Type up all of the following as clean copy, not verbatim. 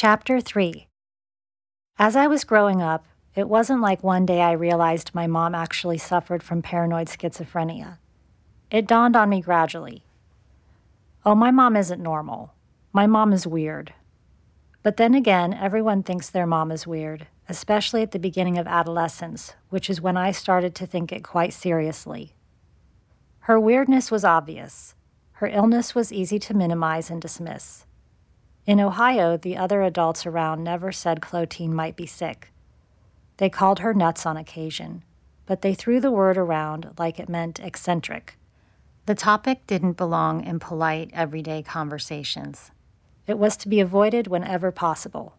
Chapter 3. As I was growing up, it wasn't like one day I realized my mom actually suffered from paranoid schizophrenia. It dawned on me gradually. Oh, my mom isn't normal. My mom is weird. But then again, everyone thinks their mom is weird, especially at the beginning of adolescence, which is when I started to think it quite seriously. Her weirdness was obvious. Her illness was easy to minimize and dismiss. In Ohio, the other adults around never said Clotene might be sick. They called her nuts on occasion, but they threw the word around like it meant eccentric. The topic didn't belong in polite, everyday conversations. It was to be avoided whenever possible,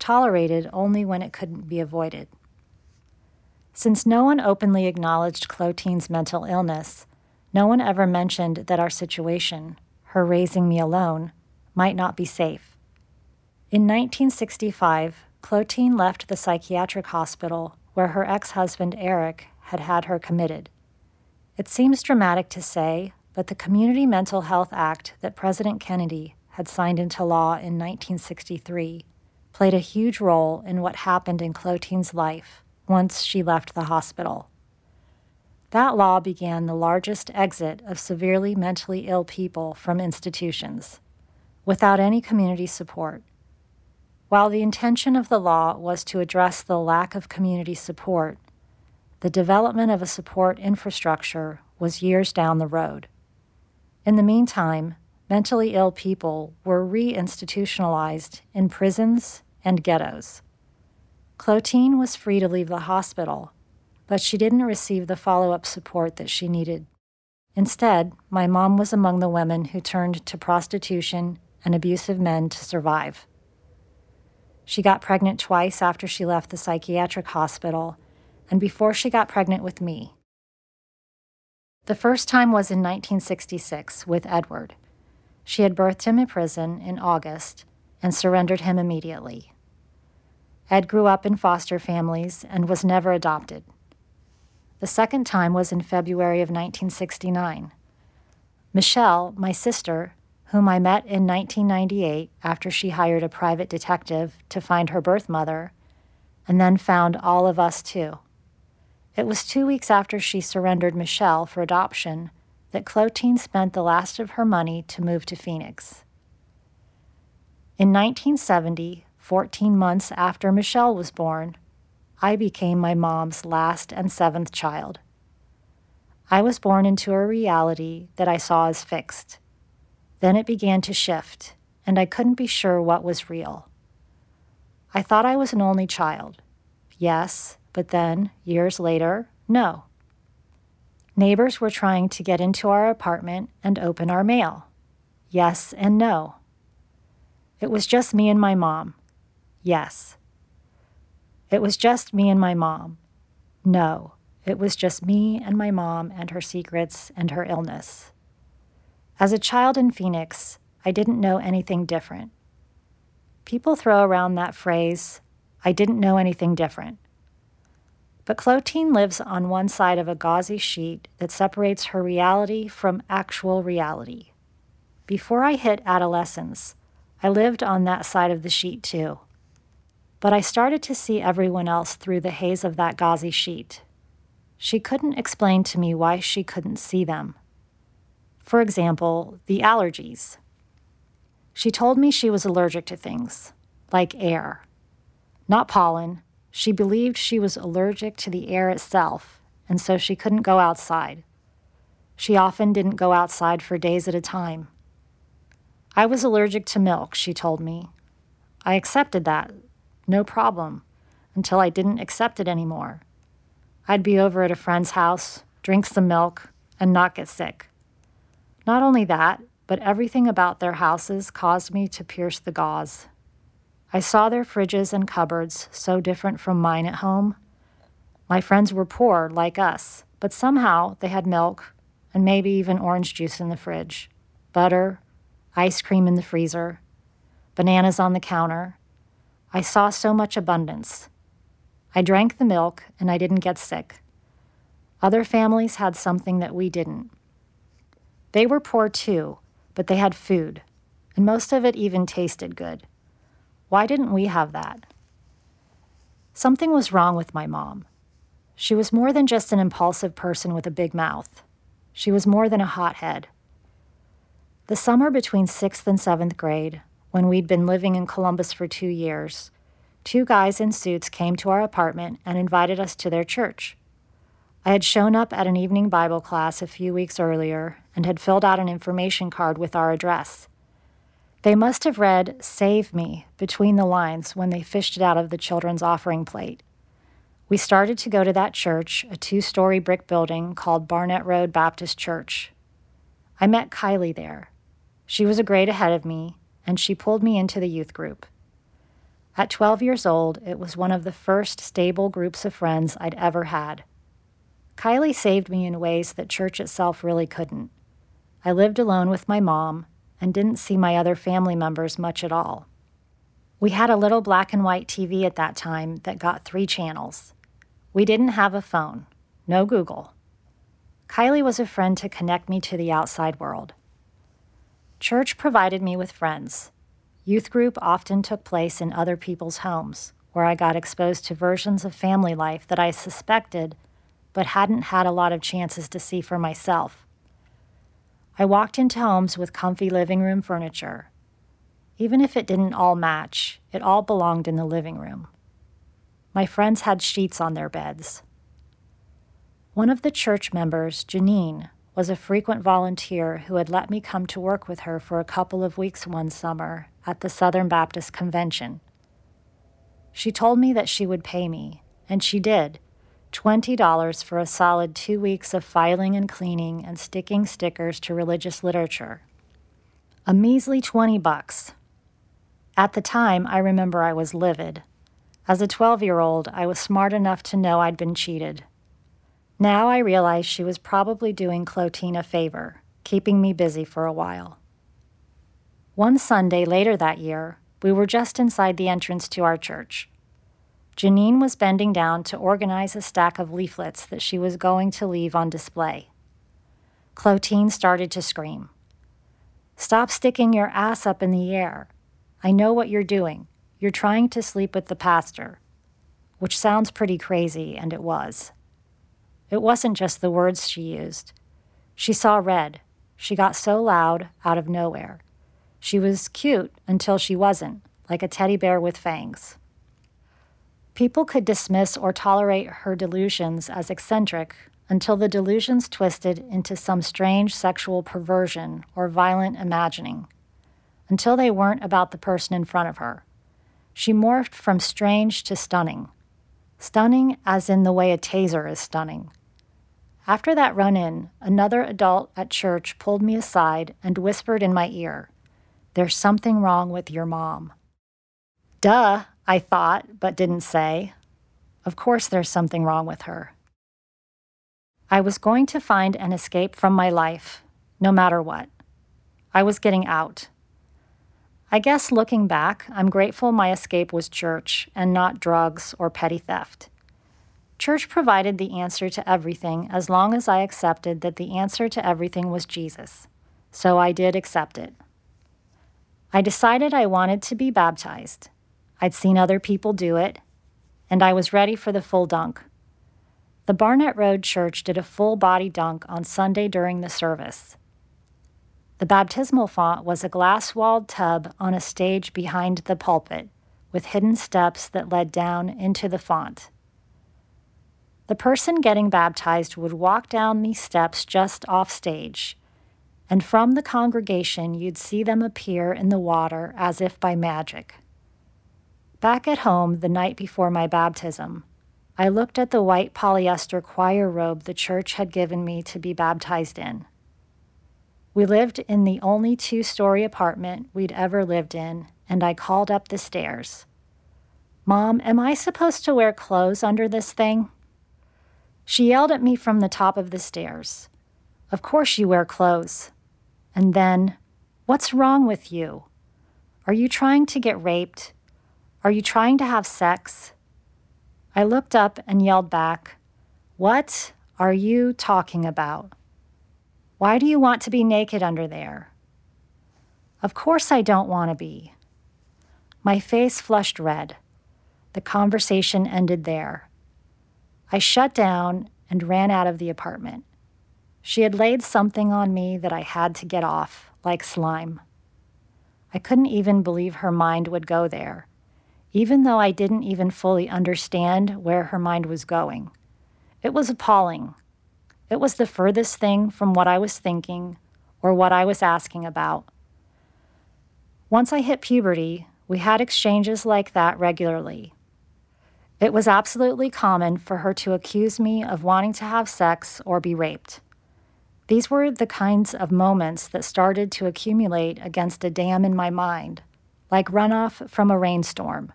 tolerated only when it couldn't be avoided. Since no one openly acknowledged Clotene's mental illness, no one ever mentioned that our situation, her raising me alone, might not be safe. In 1965, Clotene left the psychiatric hospital where her ex-husband Eric had had her committed. It seems dramatic to say, but the Community Mental Health Act that President Kennedy had signed into law in 1963 played a huge role in what happened in Clotene's life once she left the hospital. That law began the largest exit of severely mentally ill people from institutions, without any community support. While the intention of the law was to address the lack of community support, the development of a support infrastructure was years down the road. In the meantime, mentally ill people were re-institutionalized in prisons and ghettos. Clotene was free to leave the hospital, but she didn't receive the follow-up support that she needed. Instead, my mom was among the women who turned to prostitution and abusive men to survive. She got pregnant twice after she left the psychiatric hospital and before she got pregnant with me. The first time was in 1966 with Edward. She had birthed him in prison in August and surrendered him immediately. Ed grew up in foster families and was never adopted. The second time was in February of 1969. Michelle, my sister, whom I met in 1998 after she hired a private detective to find her birth mother, and then found all of us too. It was 2 weeks after she surrendered Michelle for adoption that Clotene spent the last of her money to move to Phoenix. In 1970, 14 months after Michelle was born, I became my mom's last and seventh child. I was born into a reality that I saw as fixed. Then it began to shift, and I couldn't be sure what was real. I thought I was an only child. Yes, but then, years later, no. Neighbors were trying to get into our apartment and open our mail. Yes and no. It was just me and my mom. Yes. It was just me and my mom. No. It was just me and my mom and her secrets and her illness. As a child in Phoenix, I didn't know anything different. People throw around that phrase, I didn't know anything different. But Clotene lives on one side of a gauzy sheet that separates her reality from actual reality. Before I hit adolescence, I lived on that side of the sheet too. But I started to see everyone else through the haze of that gauzy sheet. She couldn't explain to me why she couldn't see them. For example, the allergies. She told me she was allergic to things, like air. Not pollen. She believed she was allergic to the air itself, and so she couldn't go outside. She often didn't go outside for days at a time. I was allergic to milk, she told me. I accepted that, no problem, until I didn't accept it anymore. I'd be over at a friend's house, drink some milk, and not get sick. Not only that, but everything about their houses caused me to pierce the gauze. I saw their fridges and cupboards so different from mine at home. My friends were poor, like us, but somehow they had milk and maybe even orange juice in the fridge, butter, ice cream in the freezer, bananas on the counter. I saw so much abundance. I drank the milk and I didn't get sick. Other families had something that we didn't. They were poor too, but they had food, and most of it even tasted good. Why didn't we have that? Something was wrong with my mom. She was more than just an impulsive person with a big mouth. She was more than a hothead. The summer between 6th and 7th grade, when we'd been living in Columbus for 2 years, 2 guys in suits came to our apartment and invited us to their church. I had shown up at an evening Bible class a few weeks earlier and had filled out an information card with our address. They must have read, "Save me," between the lines when they fished it out of the children's offering plate. We started to go to that church, a 2-story brick building called Barnett Road Baptist Church. I met Kylie there. She was a grade ahead of me, and she pulled me into the youth group. At 12 years old, it was one of the first stable groups of friends I'd ever had. Kylie saved me in ways that church itself really couldn't. I lived alone with my mom and didn't see my other family members much at all. We had a little black and white TV at that time that got 3 channels. We didn't have a phone, no Google. Kylie was a friend to connect me to the outside world. Church provided me with friends. Youth group often took place in other people's homes, where I got exposed to versions of family life that I suspected but hadn't had a lot of chances to see for myself. I walked into homes with comfy living room furniture. Even if it didn't all match, it all belonged in the living room. My friends had sheets on their beds. One of the church members, Janine, was a frequent volunteer who had let me come to work with her for a couple of weeks one summer at the Southern Baptist Convention. She told me that she would pay me, and she did, $20 for a solid 2 weeks of filing and cleaning and sticking stickers to religious literature. A measly $20. At the time, I remember I was livid. As a 12-year-old, I was smart enough to know I'd been cheated. Now I realize she was probably doing Clotene a favor, keeping me busy for a while. One Sunday later that year, we were just inside the entrance to our church. Janine was bending down to organize a stack of leaflets that she was going to leave on display. Clotene started to scream. "Stop sticking your ass up in the air. I know what you're doing. You're trying to sleep with the pastor," which sounds pretty crazy, and it was. It wasn't just the words she used. She saw red. She got so loud out of nowhere. She was cute until she wasn't, like a teddy bear with fangs. People could dismiss or tolerate her delusions as eccentric until the delusions twisted into some strange sexual perversion or violent imagining, until they weren't about the person in front of her. She morphed from strange to stunning. Stunning as in the way a taser is stunning. After that run-in, another adult at church pulled me aside and whispered in my ear, "There's something wrong with your mom." Duh, I thought, but didn't say. Of course there's something wrong with her. I was going to find an escape from my life, no matter what. I was getting out. I guess looking back, I'm grateful my escape was church and not drugs or petty theft. Church provided the answer to everything as long as I accepted that the answer to everything was Jesus. So I did accept it. I decided I wanted to be baptized. I'd seen other people do it, and I was ready for the full dunk. The Barnett Road Church did a full-body dunk on Sunday during the service. The baptismal font was a glass-walled tub on a stage behind the pulpit, with hidden steps that led down into the font. The person getting baptized would walk down these steps just off stage, and from the congregation you'd see them appear in the water as if by magic. Back at home the night before my baptism, I looked at the white polyester choir robe the church had given me to be baptized in. We lived in the only 2-story apartment we'd ever lived in, and I called up the stairs. "Mom, am I supposed to wear clothes under this thing?" She yelled at me from the top of the stairs. "Of course you wear clothes." And then, "What's wrong with you? Are you trying to get raped? Are you trying to have sex?" I looked up and yelled back, "What are you talking about? Why do you want to be naked under there?" "Of course I don't want to be." My face flushed red. The conversation ended there. I shut down and ran out of the apartment. She had laid something on me that I had to get off, like slime. I couldn't even believe her mind would go there, even though I didn't even fully understand where her mind was going. It was appalling. It was the furthest thing from what I was thinking or what I was asking about. Once I hit puberty, we had exchanges like that regularly. It was absolutely common for her to accuse me of wanting to have sex or be raped. These were the kinds of moments that started to accumulate against a dam in my mind, like runoff from a rainstorm.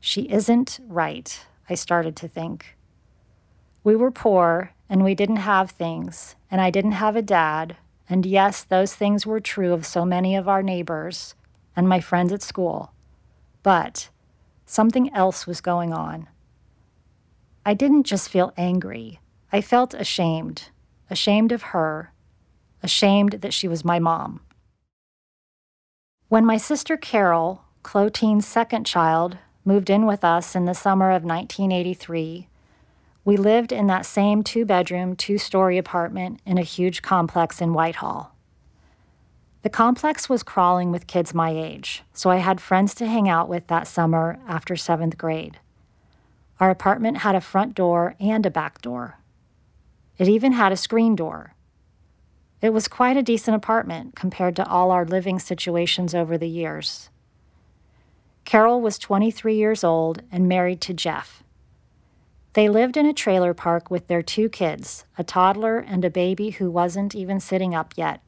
She isn't right, I started to think. We were poor, and we didn't have things, and I didn't have a dad, and yes, those things were true of so many of our neighbors and my friends at school. But something else was going on. I didn't just feel angry. I felt ashamed. Ashamed of her. Ashamed that she was my mom. When my sister Carol, Clotene's second child, moved in with us in the summer of 1983, we lived in that same two-bedroom, two-story apartment in a huge complex in Whitehall. The complex was crawling with kids my age, so I had friends to hang out with that summer after 7th grade. Our apartment had a front door and a back door. It even had a screen door. It was quite a decent apartment compared to all our living situations over the years. Carol was 23 years old and married to Jeff. They lived in a trailer park with their two kids, a toddler and a baby who wasn't even sitting up yet.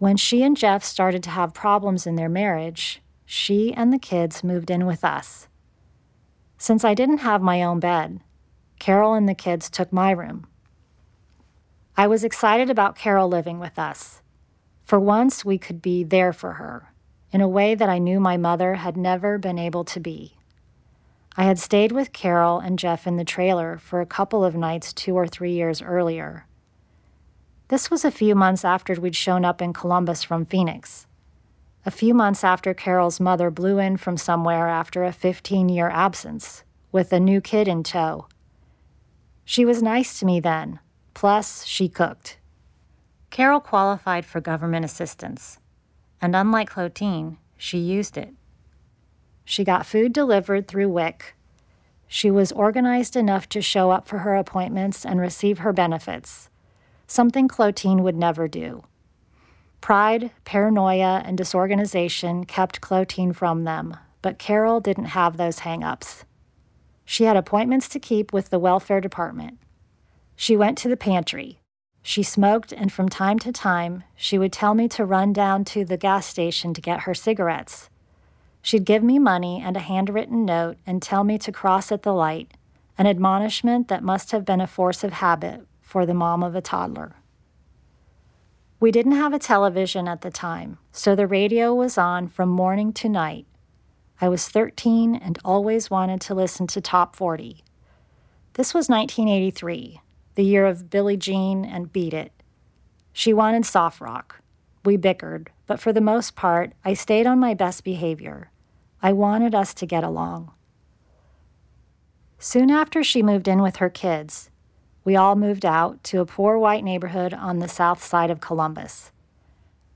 When she and Jeff started to have problems in their marriage, she and the kids moved in with us. Since I didn't have my own bed, Carol and the kids took my room. I was excited about Carol living with us. For once, we could be there for her, in a way that I knew my mother had never been able to be. I had stayed with Carol and Jeff in the trailer for a couple of nights 2 or 3 years earlier. This was a few months after we'd shown up in Columbus from Phoenix, a few months after Carol's mother blew in from somewhere after a 15-year absence, with a new kid in tow. She was nice to me then, plus she cooked. Carol qualified for government assistance, and unlike Clotene, she used it. She got food delivered through WIC. She was organized enough to show up for her appointments and receive her benefits, something Clotene would never do. Pride, paranoia, and disorganization kept Clotene from them, but Carol didn't have those hang-ups. She had appointments to keep with the welfare department. She went to the pantry. She smoked, and from time to time, she would tell me to run down to the gas station to get her cigarettes. She'd give me money and a handwritten note and tell me to cross at the light, an admonishment that must have been a force of habit for the mom of a toddler. We didn't have a television at the time, so the radio was on from morning to night. I was 13 and always wanted to listen to Top 40. This was 1983, the year of Billie Jean and Beat It. She wanted soft rock. We bickered, but for the most part, I stayed on my best behavior. I wanted us to get along. Soon after she moved in with her kids, we all moved out to a poor white neighborhood on the south side of Columbus.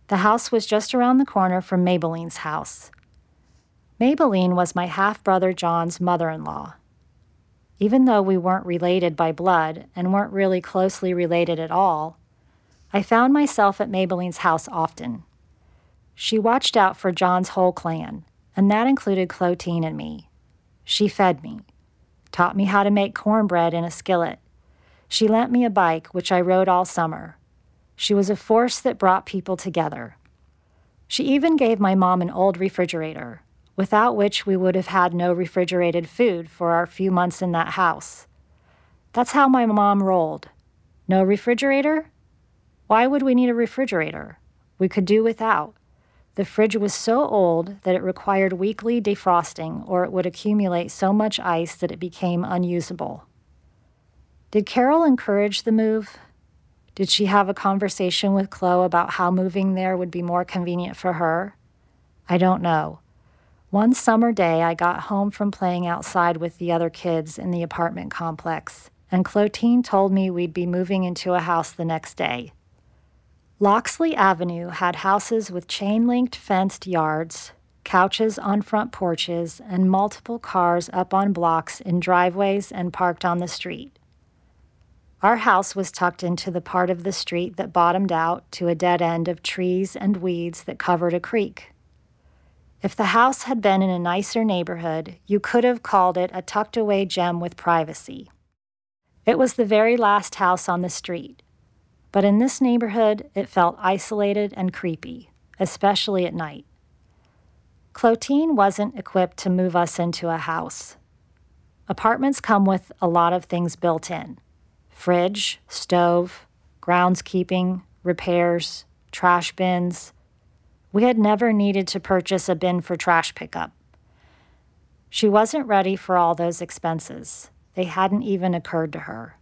The house was just around the corner from Maybelline's house. Maybelline was my half-brother John's mother-in-law. Even though we weren't related by blood and weren't really closely related at all, I found myself at Maybelline's house often. She watched out for John's whole clan, and that included Clotene and me. She fed me, taught me how to make cornbread in a skillet. She lent me a bike, which I rode all summer. She was a force that brought people together. She even gave my mom an old refrigerator, without which we would have had no refrigerated food for our few months in that house. That's how my mom rolled. No refrigerator? Why would we need a refrigerator? We could do without. The fridge was so old that it required weekly defrosting, or it would accumulate so much ice that it became unusable. Did Carol encourage the move? Did she have a conversation with Chloe about how moving there would be more convenient for her? I don't know. One summer day, I got home from playing outside with the other kids in the apartment complex, and Clotene told me we'd be moving into a house the next day. Loxley Avenue had houses with chain-linked fenced yards, couches on front porches, and multiple cars up on blocks in driveways and parked on the street. Our house was tucked into the part of the street that bottomed out to a dead end of trees and weeds that covered a creek. If the house had been in a nicer neighborhood, you could have called it a tucked-away gem with privacy. It was the very last house on the street, but in this neighborhood, it felt isolated and creepy, especially at night. Clotene wasn't equipped to move us into a house. Apartments come with a lot of things built in: fridge, stove, groundskeeping, repairs, trash bins. We had never needed to purchase a bin for trash pickup. She wasn't ready for all those expenses. They hadn't even occurred to her.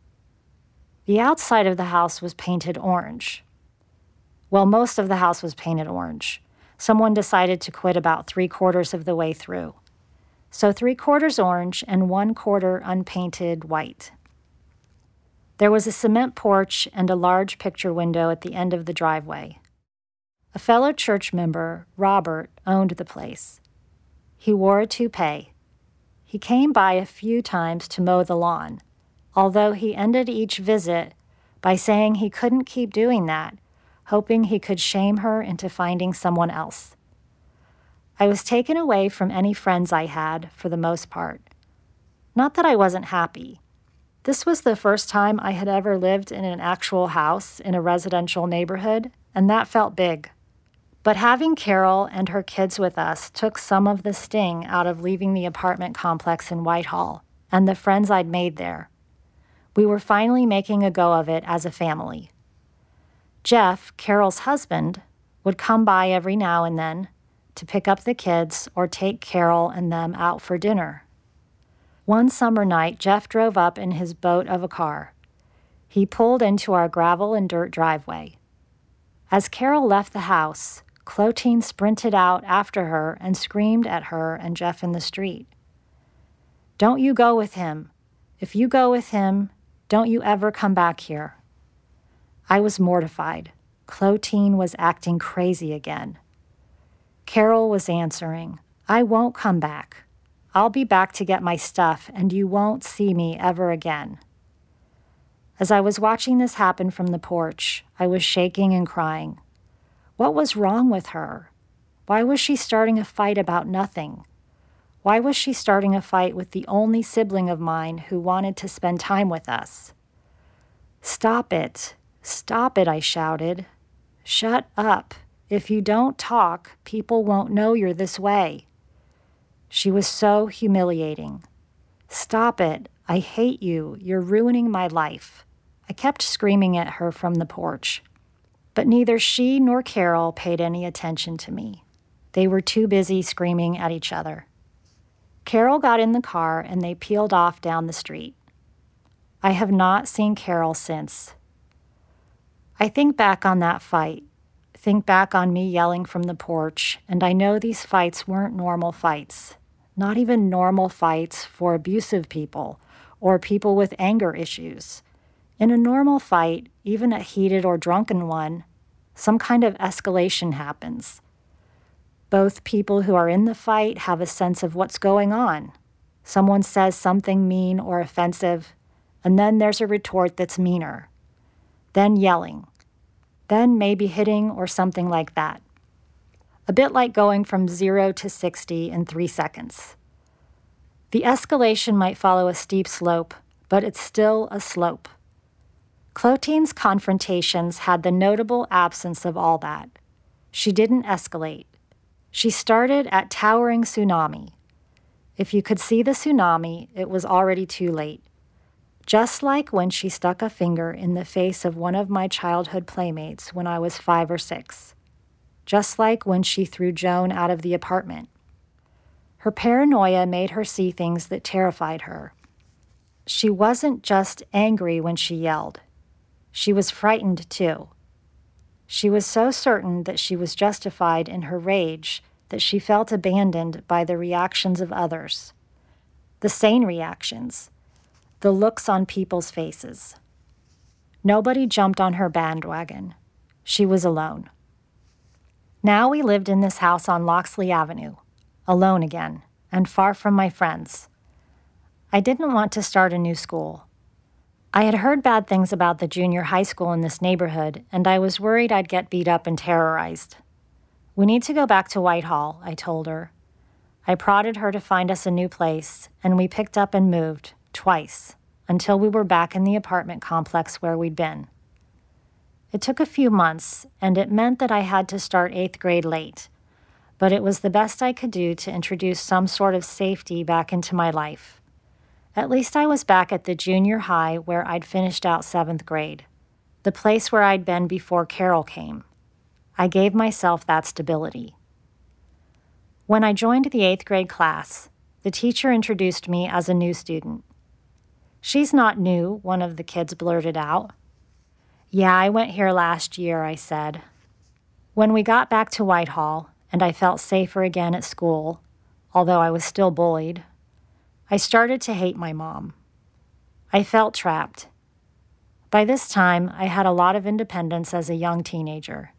The outside of the house was painted orange. Well, most of the house was painted orange. Someone decided to quit about 3/4 of the way through. So 3/4 orange and 1/4 unpainted white. There was a cement porch and a large picture window at the end of the driveway. A fellow church member, Robert, owned the place. He wore a toupee. He came by a few times to mow the lawn, although he ended each visit by saying he couldn't keep doing that, hoping he could shame her into finding someone else. I was taken away from any friends I had, for the most part. Not that I wasn't happy. This was the first time I had ever lived in an actual house in a residential neighborhood, and that felt big. But having Carol and her kids with us took some of the sting out of leaving the apartment complex in Whitehall and the friends I'd made there. We were finally making a go of it as a family. Jeff, Carol's husband, would come by every now and then to pick up the kids or take Carol and them out for dinner. One summer night, Jeff drove up in his boat of a car. He pulled into our gravel and dirt driveway. As Carol left the house, Clotene sprinted out after her and screamed at her and Jeff in the street. "Don't you go with him. If you go with him, don't you ever come back here." I was mortified. Clotene was acting crazy again. Carol was answering, "I won't come back. I'll be back to get my stuff, and you won't see me ever again." As I was watching this happen from the porch, I was shaking and crying. What was wrong with her? Why was she starting a fight about nothing? Why was she starting a fight with the only sibling of mine who wanted to spend time with us? "Stop it. Stop it," I shouted. "Shut up. If you don't talk, people won't know you're this way." She was so humiliating. "Stop it. I hate you. You're ruining my life." I kept screaming at her from the porch. But neither she nor Carol paid any attention to me. They were too busy screaming at each other. Carol got in the car and they peeled off down the street. I have not seen Carol since. I think back on that fight, think back on me yelling from the porch, and I know these fights weren't normal fights, not even normal fights for abusive people or people with anger issues. In a normal fight, even a heated or drunken one, some kind of escalation happens. Both people who are in the fight have a sense of what's going on. Someone says something mean or offensive, and then there's a retort that's meaner. Then yelling. Then maybe hitting or something like that. A bit like going from 0 to 60 in 3 seconds. The escalation might follow a steep slope, but it's still a slope. Clotene's confrontations had the notable absence of all that. She didn't escalate. She started at towering tsunami. If you could see the tsunami, it was already too late. Just like when she stuck a finger in the face of one of my childhood playmates when I was 5 or 6. Just like when she threw Joan out of the apartment. Her paranoia made her see things that terrified her. She wasn't just angry when she yelled. She was frightened, too. She was so certain that she was justified in her rage that she felt abandoned by the reactions of others, the sane reactions, the looks on people's faces. Nobody jumped on her bandwagon. She was alone. Now we lived in this house on Loxley Avenue, alone again, and far from my friends. I didn't want to start a new school. I had heard bad things about the junior high school in this neighborhood, and I was worried I'd get beat up and terrorized. We need to go back to Whitehall, I told her. I prodded her to find us a new place, and we picked up and moved, twice, until we were back in the apartment complex where we'd been. It took a few months, and it meant that I had to start 8th grade late, but it was the best I could do to introduce some sort of safety back into my life. At least I was back at the junior high where I'd finished out 7th grade, the place where I'd been before Carol came. I gave myself that stability. When I joined the 8th grade class, the teacher introduced me as a new student. "She's not new," one of the kids blurted out. "Yeah, I went here last year," I said. When we got back to Whitehall, and I felt safer again at school, although I was still bullied, I started to hate my mom. I felt trapped. By this time, I had a lot of independence as a young teenager.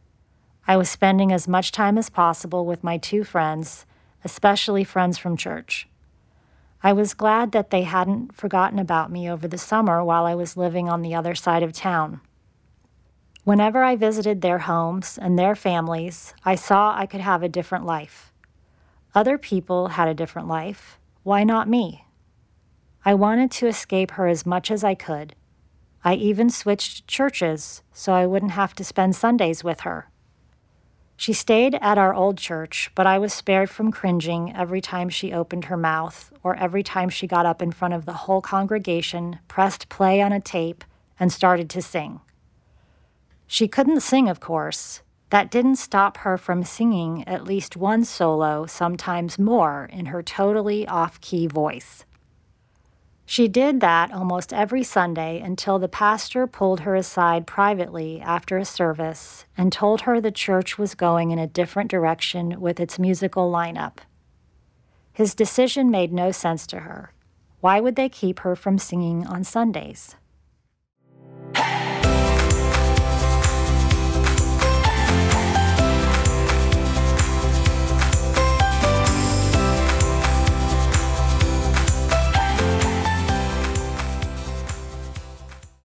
I was spending as much time as possible with my two friends, especially friends from church. I was glad that they hadn't forgotten about me over the summer while I was living on the other side of town. Whenever I visited their homes and their families, I saw I could have a different life. Other people had a different life. Why not me? I wanted to escape her as much as I could. I even switched churches so I wouldn't have to spend Sundays with her. She stayed at our old church, but I was spared from cringing every time she opened her mouth or every time she got up in front of the whole congregation, pressed play on a tape, and started to sing. She couldn't sing, of course. That didn't stop her from singing at least one solo, sometimes more, in her totally off-key voice. She did that almost every Sunday until the pastor pulled her aside privately after a service and told her the church was going in a different direction with its musical lineup. His decision made no sense to her. Why would they keep her from singing on Sundays?